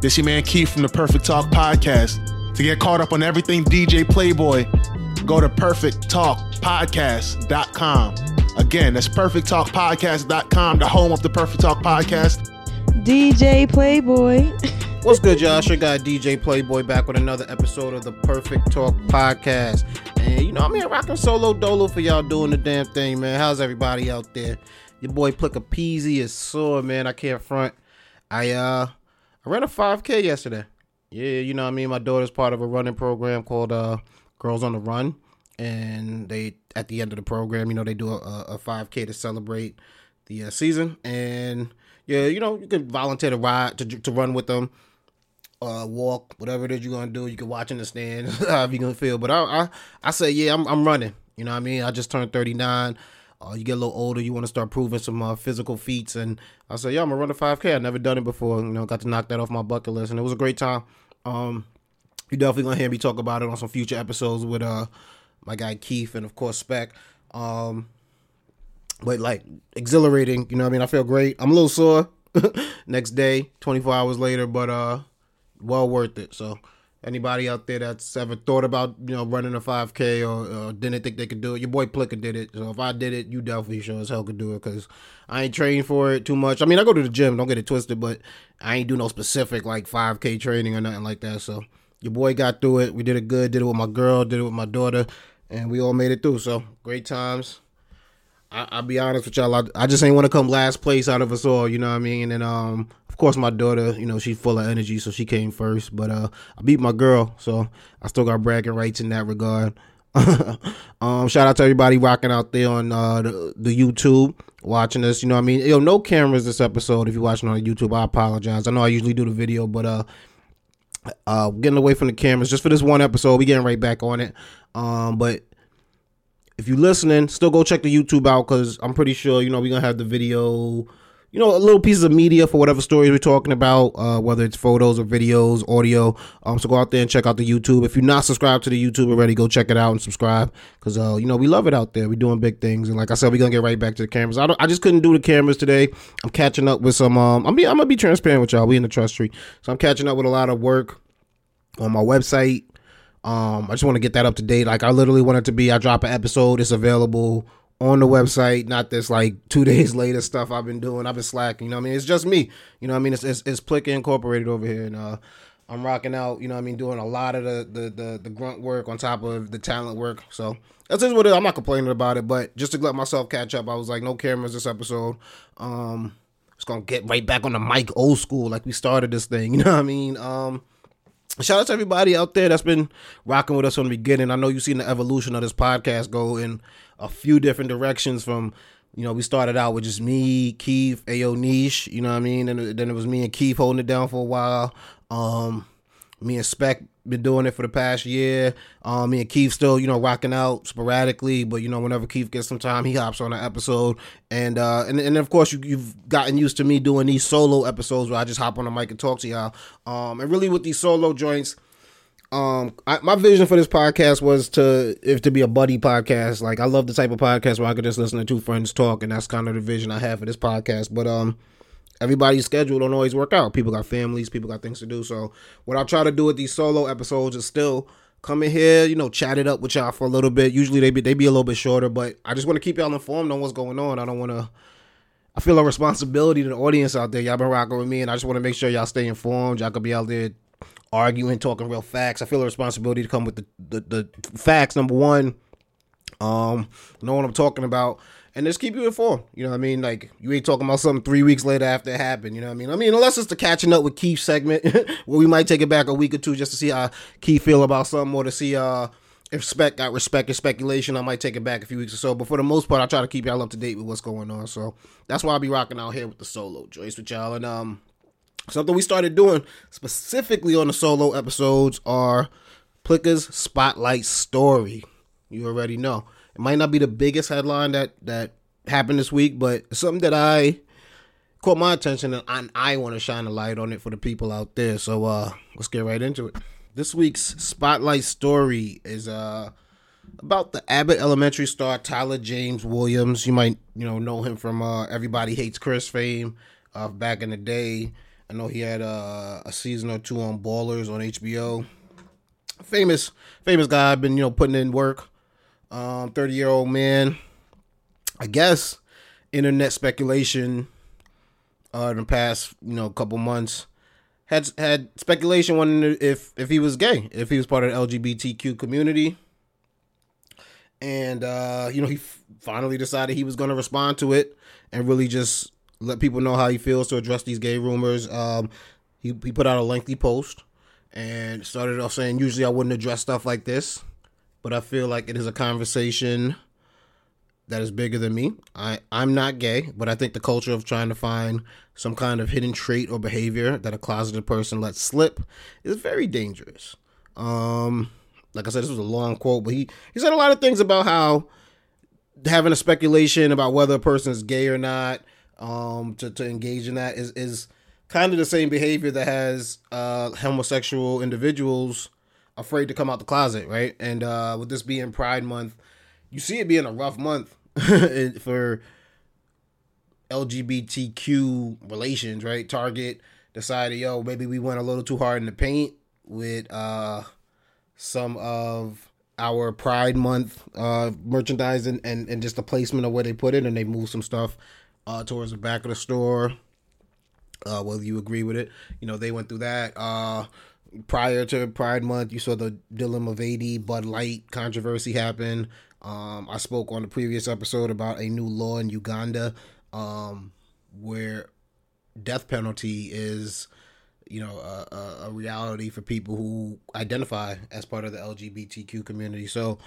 This your man Keith from the Perfect Talk Podcast. To get caught up on everything DJ Playboy, go to perfecttalkpodcast.com. Again, that's perfecttalkpodcast.com, the home of the Perfect Talk Podcast. DJ Playboy. What's good, y'all? It's your guy DJ Playboy back with another episode of the Perfect Talk Podcast. And you know, I'm here rocking solo dolo for y'all doing the damn thing, man. How's everybody out there? Your boy pliccapeezy is sore, man. I can't front. I ran a 5K yesterday. Yeah, you know what I mean? My daughter's part of a running program called Girls on the Run. And they, at the end of the program, you know, they do a 5K to celebrate the season. And yeah, you know, you can volunteer to ride, to run with them, walk, whatever it is you're going to do. You can watch in the stands, however you're going to feel. But I say, yeah, I'm running. You know what I mean? I just turned 39. You get a little older, you want to start proving some physical feats. And I said, yeah, I'm going to run a 5K. I've never done it before. You know, got to knock that off my bucket list. And it was a great time. You're definitely going to hear me talk about it on some future episodes with my guy Keith and, of course, Spec. But, like, exhilarating. You know what I mean? I feel great. I'm a little sore next day, 24 hours later, but well worth it. So anybody out there that's ever thought about, you know, running a 5K or didn't think they could do it, your boy Plicka did it. So if I did it, you definitely sure as hell could do it, because I ain't trained for it too much. I mean, I go to the gym, don't get it twisted, but I ain't do no specific like 5K training or nothing like that. So your boy got through it. We did it good. Did it with my girl. Did it with my daughter, and we all made it through. So great times. I'll be honest with y'all. I just ain't want to come last place out of us all. You know what I mean? And of course, my daughter, you know, she's full of energy, so she came first. But I beat my girl, so I still got bragging rights in that regard. Shout out to everybody rocking out there on the YouTube, watching us. You know what I mean? Yo, no cameras this episode. If you're watching on YouTube, I apologize. I know I usually do the video, but getting away from the cameras just for this one episode. We getting right back on it. But if you're listening, still go check the YouTube out, because I'm pretty sure, you know, we're going to have the video, you know, a little pieces of media for whatever stories we're talking about, whether it's photos or videos, audio. So go out there and check out the YouTube. If you're not subscribed to the YouTube already, go check it out and subscribe, because, you know, we love it out there. We're doing big things. And like I said, we're going to get right back to the cameras. I just couldn't do the cameras today. I'm catching up with some, I'm going to be transparent with y'all. We in the trust tree. So I'm catching up with a lot of work on my website. I just want to get that up to date. Like, I literally want it to be, I drop an episode, it's available on the website, not this like 2 days later stuff I've been doing. I've been slacking, you know what I mean? It's just me, you know what I mean? It's Plicka Incorporated over here, and I'm rocking out, you know what I mean, doing a lot of the grunt work on top of the talent work. So that's just what it is. I'm not complaining about it, but just to let myself catch up, I was like, no cameras this episode. Just gonna get right back on the mic, old school, like we started this thing, you know what I mean? Shout out to everybody out there that's been rocking with us from the beginning. I know you've seen the evolution of this podcast go in a few different directions from, you know, we started out with just me, Keith, Ayo Niche, you know what I mean? And then it was me and Keith holding it down for a while. Me and Spec been doing it for the past year. Me and Keith still, you know, rocking out sporadically, but you know, whenever Keith gets some time, he hops on an episode. And of course, you've gotten used to me doing these solo episodes where I just hop on the mic and talk to y'all. And really with these solo joints, my vision for this podcast was to be a buddy podcast. Like, I love the type of podcast where I could just listen to two friends talk, and that's kind of the vision I have for this podcast. But everybody's schedule don't always work out. People got families, people got things to do. So what I try to do with these solo episodes is still come in here, you know, chat it up with y'all for a little bit. Usually they be a little bit shorter, but I just want to keep y'all informed on what's going on. I feel a responsibility to the audience out there. Y'all been rocking with me, and I just want to make sure y'all stay informed. Y'all could be out there arguing, talking real facts. I feel a responsibility to come with the facts, number one. Know what I'm talking about. And just keep you informed. You know what I mean? Like, you ain't talking about something 3 weeks later after it happened. You know what I mean? Unless it's the catching up with Keith segment where we might take it back a week or two just to see how Keith feel about something, or to see if Spec got respect or speculation. I might take it back a few weeks or so. But for the most part, I try to keep y'all up to date with what's going on. So that's why I'll be rocking out here with the solo joints with y'all. And something we started doing specifically on the solo episodes are Plicka's Spotlight Story. You already know. It might not be the biggest headline that happened this week, but something that I caught my attention, and I want to shine a light on it for the people out there. So let's get right into it. This week's Spotlight Story is about the Abbott Elementary star Tyler James Williams. You might know him from Everybody Hates Chris fame back in the day. I know he had a season or two on Ballers on HBO. Famous guy. Been, you know, putting in work. 30-year-old man. I guess internet speculation in the past, you know, couple months had speculation wondering if he was gay, if he was part of the LGBTQ community. And, you know, he finally decided he was going to respond to it and really just let people know how he feels to address these gay rumors. He put out a lengthy post and started off saying, usually I wouldn't address stuff like this, but I feel like it is a conversation that is bigger than me. I'm not gay, but I think the culture of trying to find some kind of hidden trait or behavior that a closeted person lets slip is very dangerous. Like I said, this was a long quote, but he said a lot of things about how having a speculation about whether a person is gay or not, to engage in that is kind of the same behavior that has homosexual individuals afraid to come out the closet, right? And with this being Pride Month, you see it being a rough month for LGBTQ relations, right? Target decided, yo, maybe we went a little too hard in the paint with some of our Pride Month merchandise and just the placement of where they put it, and they moved some stuff towards the back of the store, whether you agree with it. You know, they went through that. Prior to Pride Month, you saw the Dylan Mulvaney Bud Light controversy happen. I spoke on the previous episode about a new law in Uganda where death penalty is, you know, a reality for people who identify as part of the LGBTQ community. So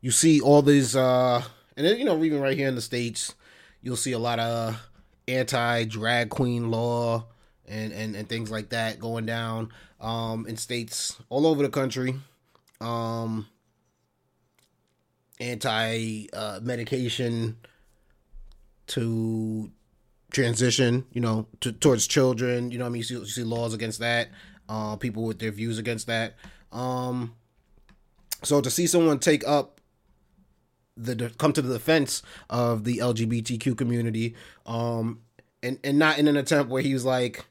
you see all these, and then, you know, even right here in the States, you'll see a lot of anti-drag queen law and things like that going down in states all over the country. Anti-medication to transition, you know, towards children, you know what I mean? You see laws against that, people with their views against that. So to see someone take up come to the defense of the LGBTQ community, and not in an attempt where he was like,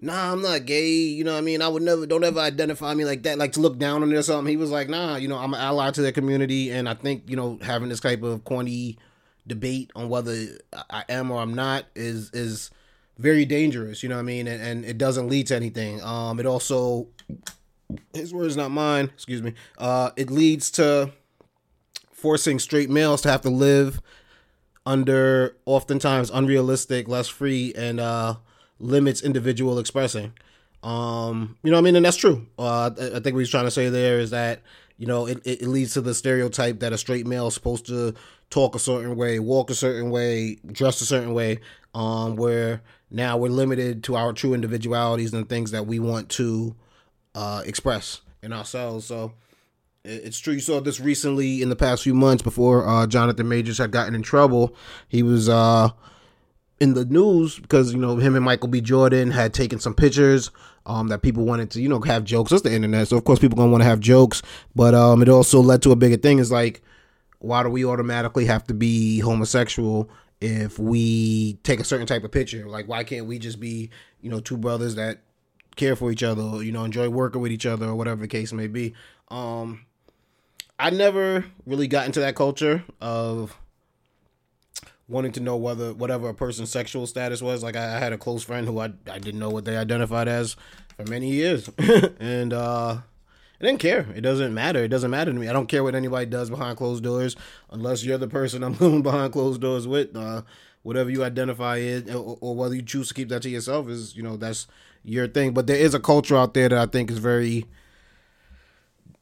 nah, I'm not gay, you know what I mean? I would never, don't ever identify me like that, like to look down on it or something. He was like, nah, you know, I'm an ally to their community, and I think, you know, having this type of corny debate on whether I am or I'm not is very dangerous, you know what I mean? And it doesn't lead to anything. It also, his words, not mine, excuse me, it leads to forcing straight males to have to live under oftentimes unrealistic, less free, and limits individual expressing. You know what I mean? And that's true. I think what he's trying to say there is that, you know, it leads to the stereotype that a straight male is supposed to talk a certain way, walk a certain way, dress a certain way, where now we're limited to our true individualities and things that we want to express in ourselves. So it's true. You saw this recently in the past few months before Jonathan Majors had gotten in trouble. He was in the news because, you know, him and Michael B. Jordan had taken some pictures that people wanted to, you know, have jokes. That's the internet. So, of course, people going to want to have jokes. But it also led to a bigger thing. It's like, why do we automatically have to be homosexual if we take a certain type of picture? Like, why can't we just be, you know, two brothers that care for each other, or, you know, enjoy working with each other, or whatever the case may be? I never really got into that culture of wanting to know whether whatever a person's sexual status was. Like, I had a close friend who I didn't know what they identified as for many years. And I didn't care. It doesn't matter. It doesn't matter to me. I don't care what anybody does behind closed doors, unless you're the person I'm living behind closed doors with. Whatever you identify is, or whether you choose to keep that to yourself is, you know, that's your thing. But there is a culture out there that I think is very,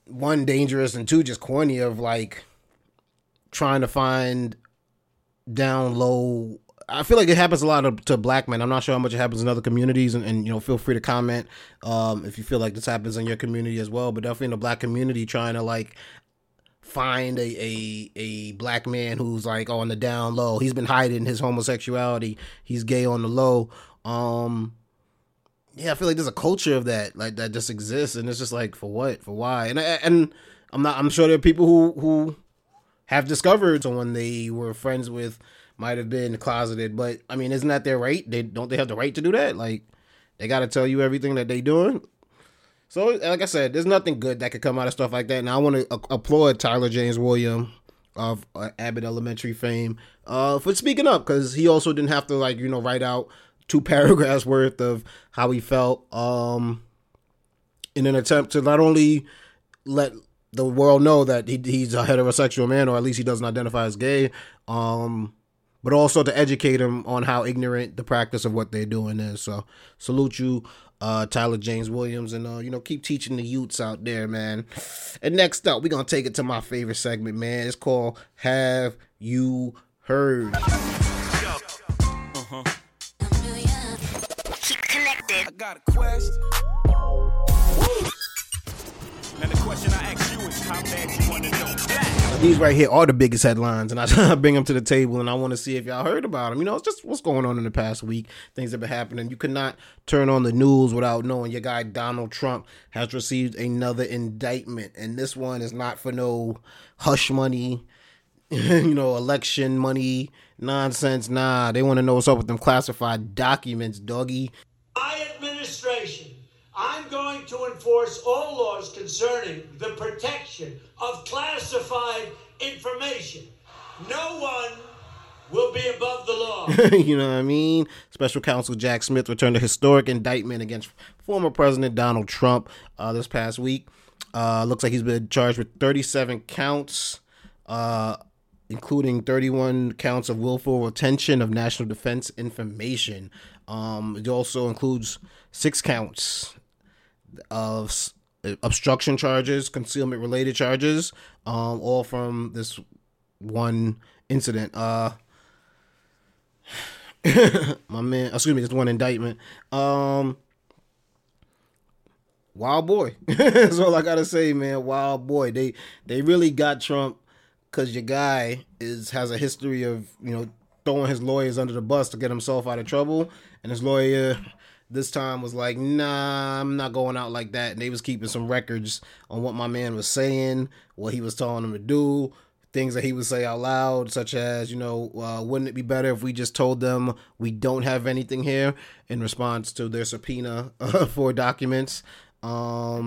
one, dangerous, and two, just corny, of like trying to find down low. I feel like it happens a lot to black men. I'm not sure how much it happens in other communities, and you know, feel free to comment if you feel like this happens in your community as well. But definitely in the black community, trying to like find a black man who's like on the down low. He's been hiding his homosexuality. He's gay on the low. Yeah, I feel like there's a culture of that, like that just exists, and it's just like, for what, for why? And I'm sure there are people who have discovered someone they were friends with might have been closeted, but I mean, isn't that their right? They have the right to do that? Like, They got to tell you everything that they doing. So, like I said, there's nothing good that could come out of stuff like that. And I want to applaud Tyler James Williams of Abbott Elementary fame for speaking up, because he also didn't have to, like, you know, write out 2 paragraphs worth of how he felt in an attempt to not only let the world know that he's a heterosexual man, or at least he doesn't identify as gay, but also to educate him on how ignorant the practice of what they're doing is. So salute you, Tyler James Williams, and you know, keep teaching the youths out there, man. And next up, we're gonna take it to my favorite segment, man. It's called Have You Heard? Keep connected. I got a question. And the question I ask you is how bad you want to know. These right here are the biggest headlines, and I bring them to the table, and I want to see if y'all heard about them. You know, it's just what's going on in the past week, things that have been happening. You cannot turn on the news without knowing your guy Donald Trump has received another indictment, and this one is not for no hush money, you know, election money nonsense. Nah, they want to know what's up with them classified documents, doggy. My administration, I'm going to enforce all laws concerning the protection of classified information. No one will be above the law. You know what I mean? Special counsel Jack Smith returned a historic indictment against former President Donald Trump this past week. Looks like he's been charged with 37 counts, including 31 counts of willful retention of national defense information. It also includes 6 counts of obstruction charges, concealment related charges, all from this one incident. This one indictment. Wild boy. That's all I gotta say, man. Wild boy. They really got Trump, because your guy has a history of, you know, throwing his lawyers under the bus to get himself out of trouble. And his lawyer this time was like, nah, I'm not going out like that. And they was keeping some records on what my man was saying, what he was telling him to do, things that he would say out loud, such as, you know, wouldn't it be better if we just told them we don't have anything here, in response to their subpoena for documents. I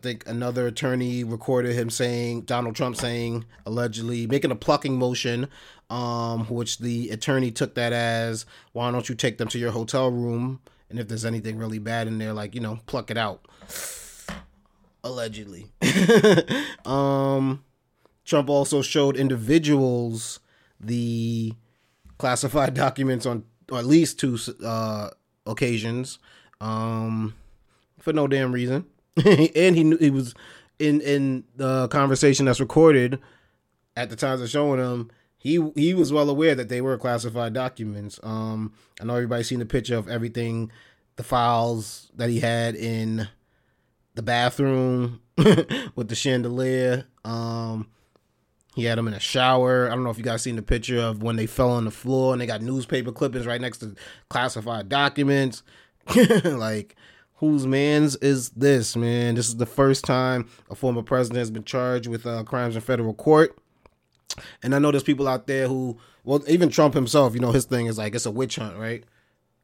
think another attorney recorded him saying, Donald Trump saying, allegedly, making a plucking motion, which the attorney took that as, why don't you take them to your hotel room? And if there's anything really bad in there, like, you know, pluck it out. Allegedly. Trump also showed individuals the classified documents on at least 2 occasions for no damn reason. And he knew he was in the conversation that's recorded at the times of showing him. He was well aware that they were classified documents. I know everybody's seen the picture of everything, the files that he had in the bathroom with the chandelier. He had them in a shower. I don't know if you guys seen the picture of when they fell on the floor and they got newspaper clippings right next to classified documents. Like, whose man's is this, man? This is the first time a former president has been charged with crimes in federal court. And I know there's people out there who, well, even Trump himself, you know, his thing is like, it's a witch hunt, right?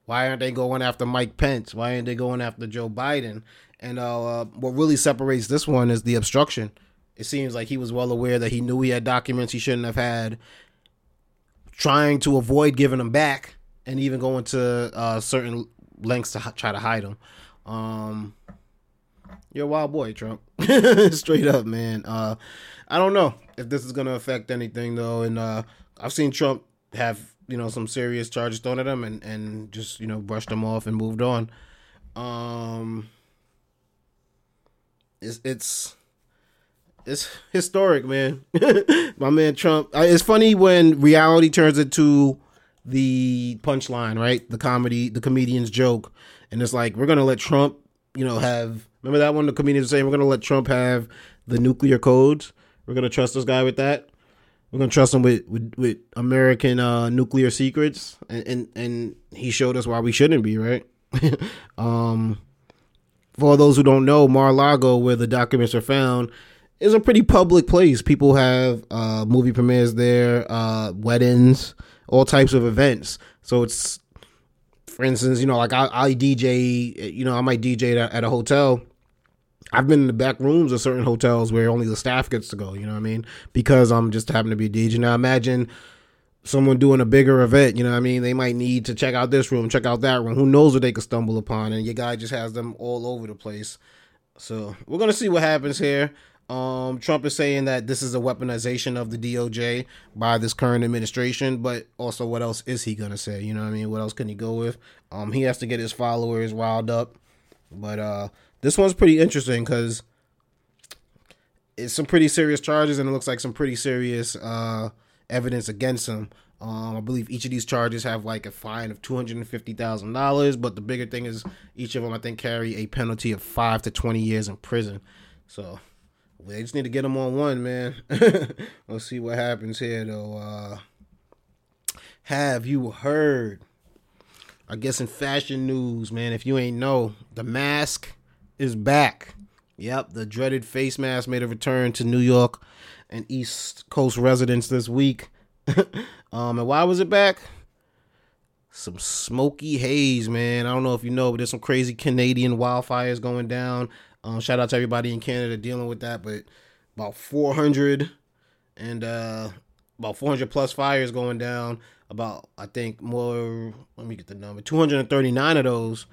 Why aren't they going after Mike Pence? Why aren't they going after Joe Biden? And what really separates this one is the obstruction. It seems like he was well aware that he knew he had documents he shouldn't have had, trying to avoid giving them back, and even going to certain lengths to try to hide them. You're a wild boy, Trump. Straight up, man. I don't know if this is going to affect anything, though. And I've seen Trump have, you know, some serious charges thrown at him and just, you know, brushed them off and moved on. It's historic, man. My man Trump. It's funny when reality turns into the punchline, right? The comedian's joke. And it's like, we're going to let Trump, you know, have, remember that one, the comedian was saying, we're going to let Trump have the nuclear codes. We're going to trust this guy with that. We're going to trust him with American nuclear secrets. And he showed us why we shouldn't be, right? For those who don't know, Mar-a-Lago, where the documents are found, is a pretty public place. People have movie premieres there, weddings, all types of events. So it's For instance, you know, like I DJ, you know, I might DJ at a hotel. I've been in the back rooms of certain hotels where only the staff gets to go, you know what I mean? Because I'm just happen to be a DJ. Now imagine someone doing a bigger event, you know what I mean? They might need to check out this room, check out that room. Who knows what they could stumble upon? And your guy just has them all over the place. So we're going to see what happens here. Trump is saying that this is a weaponization of the DOJ by this current administration, but also what else is he going to say? You know what I mean? What else can he go with? He has to get his followers riled up. But this one's pretty interesting because it's some pretty serious charges and it looks like some pretty serious evidence against him. I believe each of these charges have like a fine of $250,000, but the bigger thing is each of them, I think, carry a penalty of 5 to 20 years in prison. So they just need to get him on one, man. We'll see what happens here, though. Have you heard? I guess in fashion news, man, if you ain't know, the mask is back. Yep, the dreaded face mask made a return to New York and East Coast residents this week. And why was it back? Some smoky haze, man. I don't know if you know, but there's some crazy Canadian wildfires going down. Shout out to everybody in Canada dealing with that, but about 400 plus fires going down. About, I think, more, let me get the number, 239 of those,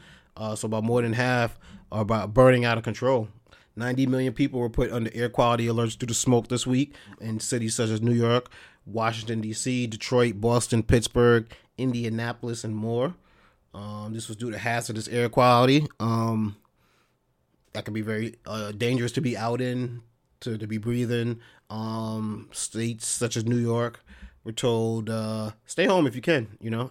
so about more than half, are about burning out of control. 90 million people were put under air quality alerts due to smoke this week in cities such as New York, Washington, D.C., Detroit, Boston, Pittsburgh, Indianapolis, and more. This was due to hazardous air quality. That could be very dangerous to be out in, to be breathing. States such as New York, we're told, stay home if you can, you know,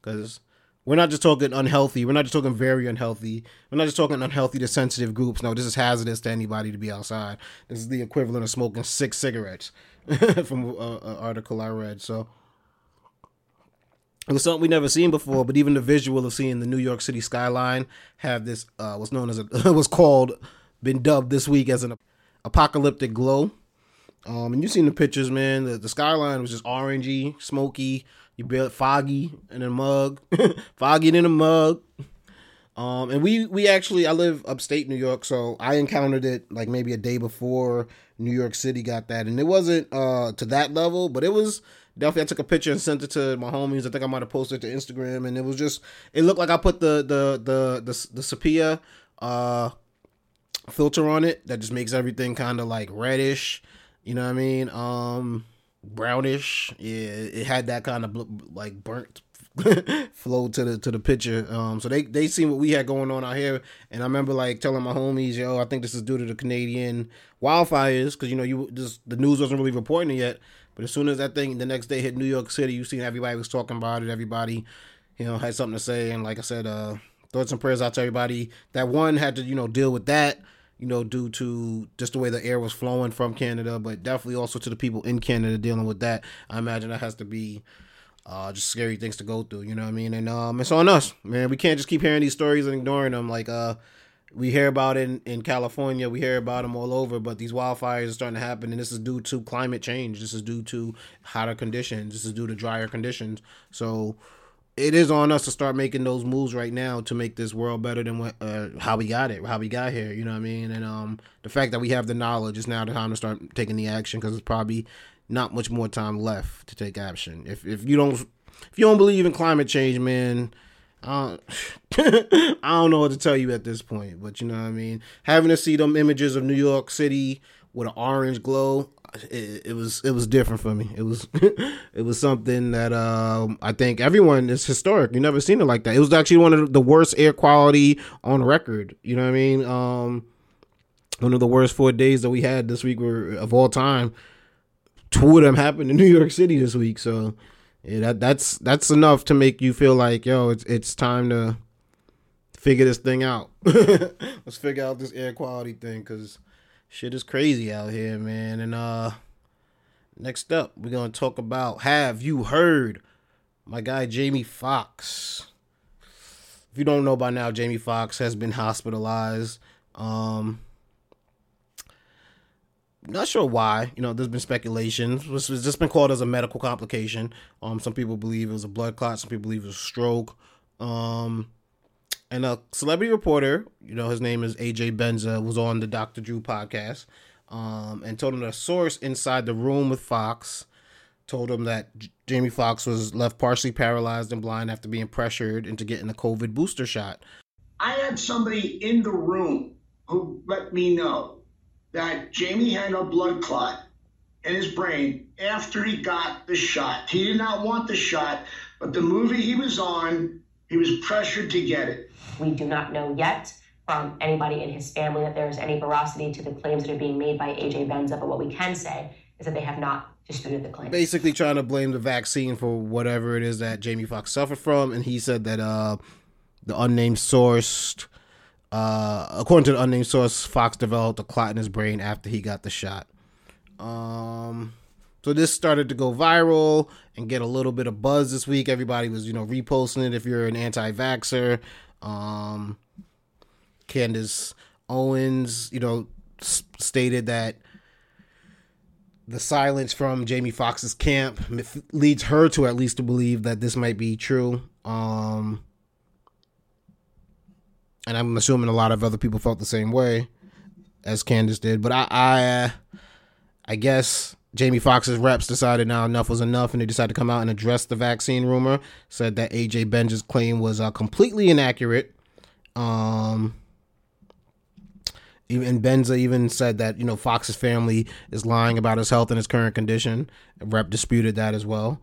because we're not just talking unhealthy. We're not just talking very unhealthy. We're not just talking unhealthy to sensitive groups. No, this is hazardous to anybody to be outside. This is the equivalent of smoking 6 cigarettes from an article I read. So it was something we never seen before, but even the visual of seeing the New York City skyline have this, been dubbed this week as an apocalyptic glow. And you've seen the pictures, man. The skyline was just orangey, smoky, you barely foggy in a mug, foggy in a mug. And we actually, I live upstate New York, so I encountered it like maybe a day before New York City got that, and it wasn't to that level, but it was. Definitely, I took a picture and sent it to my homies. I think I might have posted it to Instagram, and it was just, it looked like I put the sepia filter on it that just makes everything kind of like reddish, you know what I mean? Brownish. Yeah, it had that kind of like burnt flow to the picture. So they seen what we had going on out here, and I remember like telling my homies, yo, I think this is due to the Canadian wildfires, because you know the news wasn't really reporting it yet. But as soon as that thing the next day hit New York City, you seen everybody was talking about it. Everybody, you know, had something to say. And like I said, thoughts and prayers out to everybody that one had to, you know, deal with that, you know, due to just the way the air was flowing from Canada, but definitely also to the people in Canada dealing with that. I imagine that has to be just scary things to go through, you know what I mean? And it's on us, man. We can't just keep hearing these stories and ignoring them. Like we hear about it in California, we hear about them all over, but these wildfires are starting to happen, and this is due to climate change. This is due to hotter conditions. This is due to drier conditions. So it is on us to start making those moves right now to make this world better than what, how we got here, you know what I mean? And the fact that we have the knowledge, is now the time to start taking the action, because it's probably not much more time left to take action. If you don't believe in climate change, man, I don't know what to tell you at this point, but you know what I mean? Having to see them images of New York City with an orange glow, it was different for me. It was something that I think everyone is historic. You never seen it like that. It was actually one of the worst air quality on record. You know what I mean? One of the worst 4 days that we had this week of all time. 2 of them happened in New York City this week, so yeah, that's enough to make you feel like, yo, it's time to figure this thing out. Let's figure out this air quality thing, because shit is crazy out here, man. And next up, we're going to talk about, have you heard? My guy Jamie Foxx. If you don't know by now, Jamie Foxx has been hospitalized. Not sure why. You know, there's been speculation. It's just been called as a medical complication. Some people believe it was a blood clot. Some people believe it was a stroke. And a celebrity reporter, you know, his name is AJ Benza, was on the Dr. Drew podcast, and told him that a source inside the room with Foxx told him that Jamie Foxx was left partially paralyzed and blind after being pressured into getting a COVID booster shot. I had somebody in the room who let me know that Jamie had a blood clot in his brain after he got the shot. He did not want the shot, but the movie he was on, he was pressured to get it. We do not know yet from anybody in his family that there is any veracity to the claims that are being made by AJ Benza, but what we can say is that they have not disputed the claim. Basically trying to blame the vaccine for whatever it is that Jamie Foxx suffered from, and he said that the unnamed source, according to the unnamed source, Foxx developed a clot in his brain after he got the shot. So this started to go viral and get a little bit of buzz this week. Everybody was, you know, reposting it if you're an anti-vaxxer. Candace Owens, you know, stated that the silence from Jamie Foxx's camp leads her to at least to believe that this might be true. And I'm assuming a lot of other people felt the same way as Candace did. But I guess Jamie Foxx's reps decided now enough was enough, and they decided to come out and address the vaccine rumor. Said that AJ Benza's claim was completely inaccurate. And Benza even said that, you know, Foxx's family is lying about his health and his current condition. Rep disputed that as well.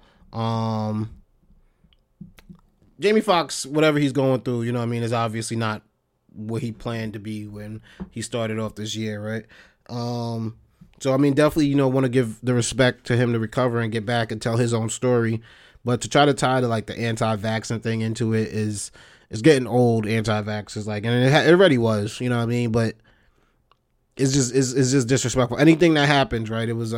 Jamie Foxx, whatever he's going through, you know what I mean, is obviously not what he planned to be when he started off this year, right? So, I mean, definitely, you know, want to give the respect to him to recover and get back and tell his own story. But to try to tie to, like, the anti-vaxxing thing into it is getting old, anti-vaxxers. Like, and it already was, you know what I mean? But It's just disrespectful. Anything that happens, right? It was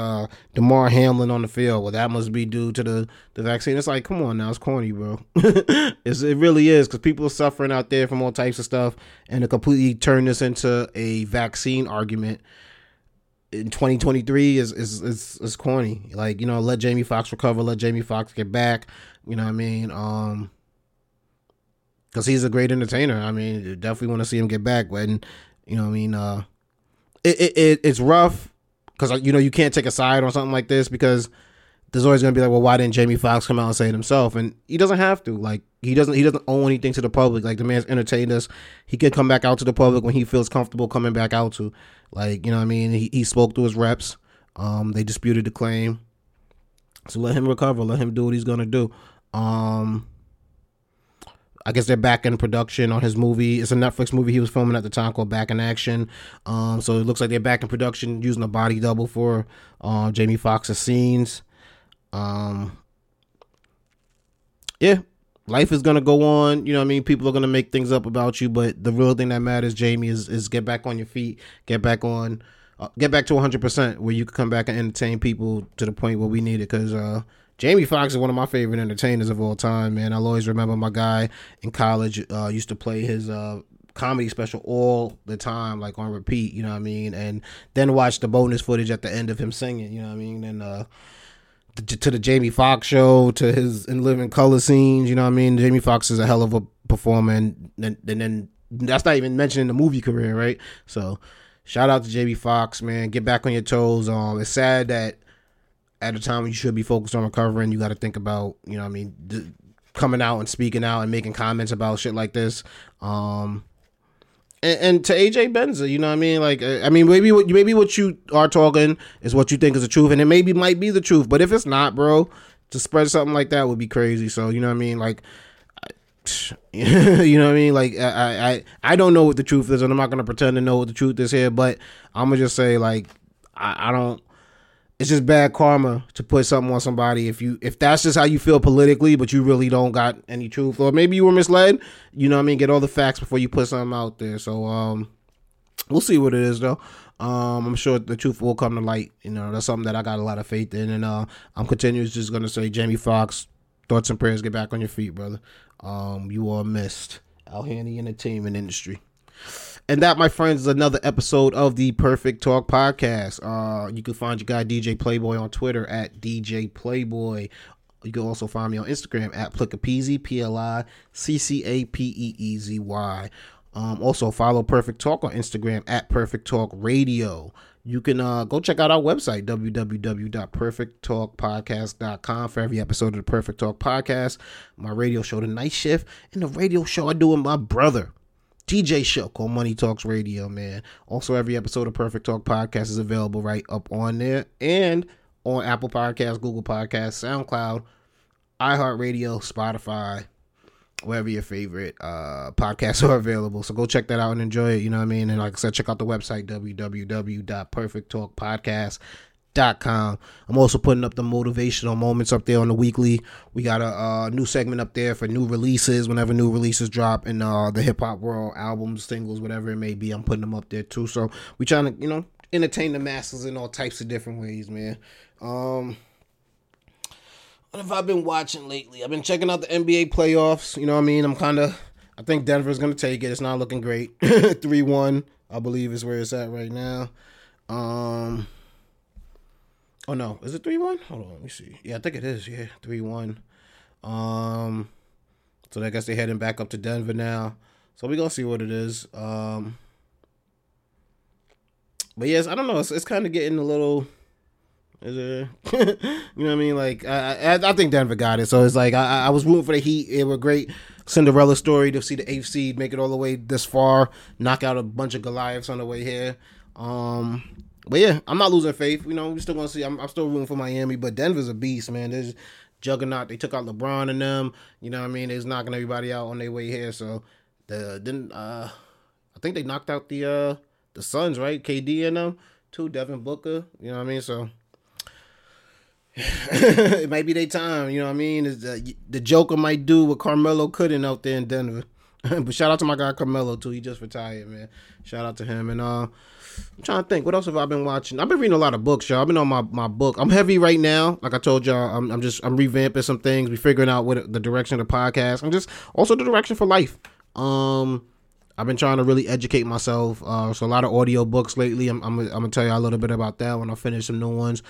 Damar Hamlin on the field. Well, that must be due to the vaccine. It's like, come on now, it's corny, bro. It really is, because people are suffering out there from all types of stuff, and to completely turn this into a vaccine argument in 2023 is corny. Like, you know, let Jamie Foxx recover, let Jamie Foxx get back. You know what I mean? Because he's a great entertainer. I mean, you definitely want to see him get back. When, you know what I mean? It's rough because, you know, you can't take a side on something like this, because there's always going to be like, well, why didn't Jamie Foxx come out and say it himself? And he doesn't have to. Like, he doesn't owe anything to the public. Like, the man's entertained us. He could come back out to the public when he feels comfortable coming back out to. Like, you know what I mean? He spoke to his reps. They disputed the claim. So let him recover. Let him do what he's going to do. I guess they're back in production on his movie. It's a Netflix movie he was filming at the time called Back in Action. So it looks like they're back in production using a body double for Jamie Foxx's scenes. Yeah, life is going to go on. You know what I mean? People are going to make things up about you. But the real thing that matters, Jamie, is get back on your feet. Get back to 100% where you can come back and entertain people to the point where we need it, because Jamie Foxx is one of my favorite entertainers of all time, man. I'll always remember my guy in college used to play his comedy special all the time, like on repeat, you know what I mean? And then watch the bonus footage at the end of him singing, you know what I mean? And to the Jamie Foxx show, to his In Living Color scenes, you know what I mean? Jamie Foxx is a hell of a performer, and then that's not even mentioning the movie career, right? So shout out to Jamie Foxx, man. Get back on your toes. It's sad that at a time when you should be focused on recovering, you got to think about, you know what I mean, coming out and speaking out and making comments about shit like this. And to AJ Benza, you know what I mean? Like, I mean, maybe what you are talking is what you think is the truth, and it might be the truth, but if it's not, bro, to spread something like that would be crazy. So, you know what I mean? Like, you know what I mean? Like, I don't know what the truth is, and I'm not going to pretend to know what the truth is here, but I'm going to just say, like, I don't. It's just bad karma to put something on somebody if that's just how you feel politically, but you really don't got any truth, or maybe you were misled. You know what I mean? Get all the facts before you put something out there. So we'll see what it is, though. I'm sure the truth will come to light. You know, that's something that I got a lot of faith in, and I'm continuously just gonna say, Jamie Foxx, thoughts and prayers. Get back on your feet, brother. You are missed out here in the entertainment industry. And that, my friends, is another episode of the Perfect Talk Podcast. You can find your guy, DJ Playboy, on Twitter at DJ Playboy. You can also find me on Instagram at pliccapeezy, pliccapeezy. Also follow Perfect Talk on Instagram at Perfect Talk Radio. You can go check out our website, www.perfecttalkpodcast.com, for every episode of the Perfect Talk Podcast, my radio show, The Night Shift, and the radio show I do with my brother, DJ show called Money Talks Radio, man. Also, every episode of Perfect Talk Podcast is available right up on there and on Apple Podcasts, Google Podcasts, SoundCloud, iHeartRadio, Spotify, wherever your favorite podcasts are available. So go check that out and enjoy it, you know what I mean? And like I said, check out the website, www.perfecttalkpodcast.com. I'm also putting up the motivational moments up there on the weekly. We got a new segment up there for new releases, whenever new releases drop in the hip-hop world, albums, singles, whatever it may be. I'm putting them up there too. So we trying to, you know, entertain the masses in all types of different ways, man. What have I been watching lately? I've been checking out the NBA playoffs. You know what I mean? I think Denver's going to take it. It's not looking great. 3-1, I believe, is where it's at right now. Oh, no. Is it 3-1? Hold on. Let me see. Yeah, I think it is. Yeah, 3-1. So I guess they're heading back up to Denver now. So we're going to see what it is. But yes, I don't know. It's kind of getting a little... you know what I mean? Like, I think Denver got it. So it's like, I was rooting for the Heat. It was a great Cinderella story to see the 8th seed make it all the way this far, knock out a bunch of Goliaths on the way here. But yeah, I'm not losing faith. You know, we're still going to see. I'm still rooting for Miami, but Denver's a beast, man. There's juggernaut. They took out LeBron and them. You know what I mean? They're knocking everybody out on their way here. So I think they knocked out the Suns, right? KD and them too, Devin Booker. You know what I mean? So it might be their time, you know what I mean? The Joker might do what Carmelo couldn't out there in Denver. But shout out to my guy Carmelo too. He just retired, man. Shout out to him. And I'm trying to think, what else have I been watching? I've been reading a lot of books, y'all. I've been on my book. I'm heavy right now. Like I told y'all, I'm revamping some things. We figuring out what the direction of the podcast. I'm just also the direction for life. I've been trying to really educate myself. So a lot of audio books lately. I'm gonna tell you a little bit about that when I finish some new ones.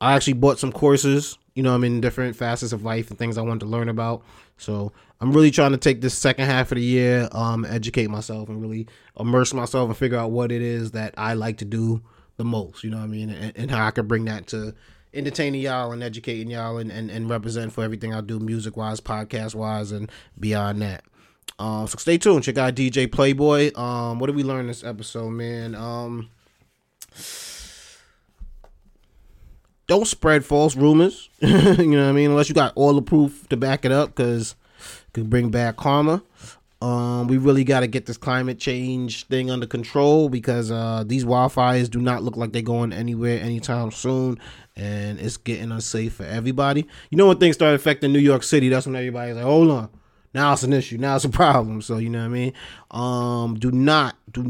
I actually bought some courses, you know, I'm in different facets of life and things I wanted to learn about. So I'm really trying to take this second half of the year, educate myself and really immerse myself and figure out what it is that I like to do the most, you know what I mean? And how I can bring that to entertaining y'all and educating y'all and represent for everything I do music-wise, podcast-wise, and beyond that. So stay tuned. Check out DJ Playboy. What did we learn this episode, man? Don't spread false rumors, you know what I mean, unless you got all the proof to back it up, because it could bring bad karma. We really got to get this climate change thing under control, because these wildfires do not look like they're going anywhere anytime soon, and it's getting unsafe for everybody. You know, when things start affecting New York City, that's when everybody's like, hold on, now it's an issue, now it's a problem. So, you know what I mean? Do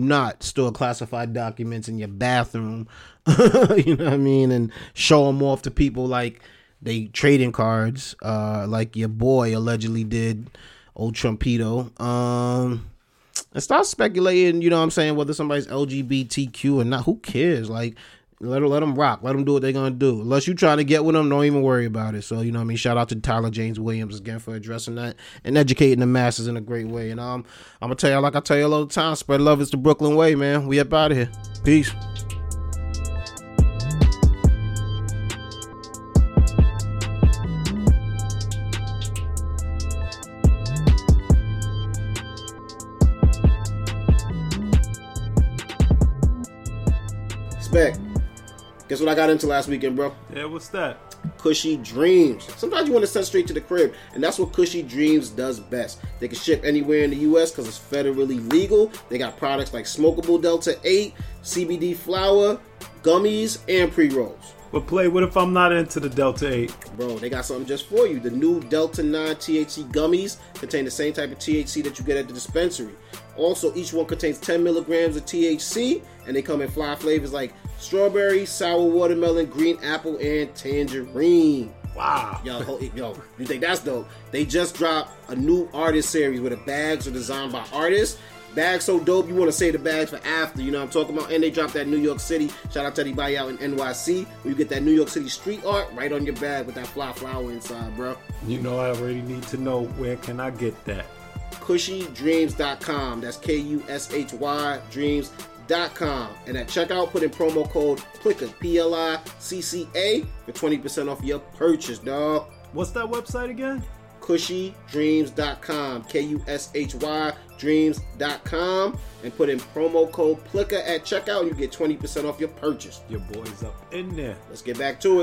not store classified documents in your bathroom, you know what I mean, and show them off to people like they trading cards, like your boy allegedly did, old Trumpito. And start speculating, you know what I'm saying, whether somebody's LGBTQ or not. Who cares? Like, let them rock. Let them do what they're going to do. Unless you trying to get with them, don't even worry about it. So, you know what I mean? Shout out to Tyler James Williams again for addressing that and educating the masses in a great way. And I'm going to tell y'all, like I tell you all the time, spread love is the Brooklyn way, man. We up out of here. Peace. Back. Guess what I got into last weekend, bro? Yeah, what's that? Cushy Dreams. Sometimes you want to send straight to the crib, and that's what Cushy Dreams does best. They can ship anywhere in the U.S. because it's federally legal. They got products like smokable Delta 8, CBD flower, gummies, and pre-rolls. But Play, what if I'm not into the Delta 8? Bro, they got something just for you. The new Delta 9 THC gummies contain the same type of THC that you get at the dispensary. Also, each one contains 10 milligrams of THC, and they come in fly flavors like strawberry, sour watermelon, green apple, and tangerine. Wow. Yo, you think that's dope? They just dropped a new artist series where the bags are designed by artists. Bag's so dope, you want to save the bags for after, you know what I'm talking about? And they dropped that New York City. Shout out to anybody out in NYC. Where you get that New York City street art right on your bag with that fly flower inside, bro. You know I already need to know, where can I get that? CushyDreams.com. That's Kushy Dreams.com. And at checkout, put in promo code PLICCA, P-L-I-C-C-A, for 20% off your purchase, dog. What's that website again? CushyDreams.com. Kushy Dreams.com. And put in promo code PLICCA at checkout and you get 20% off your purchase. Your boy's up in there. Let's get back to it.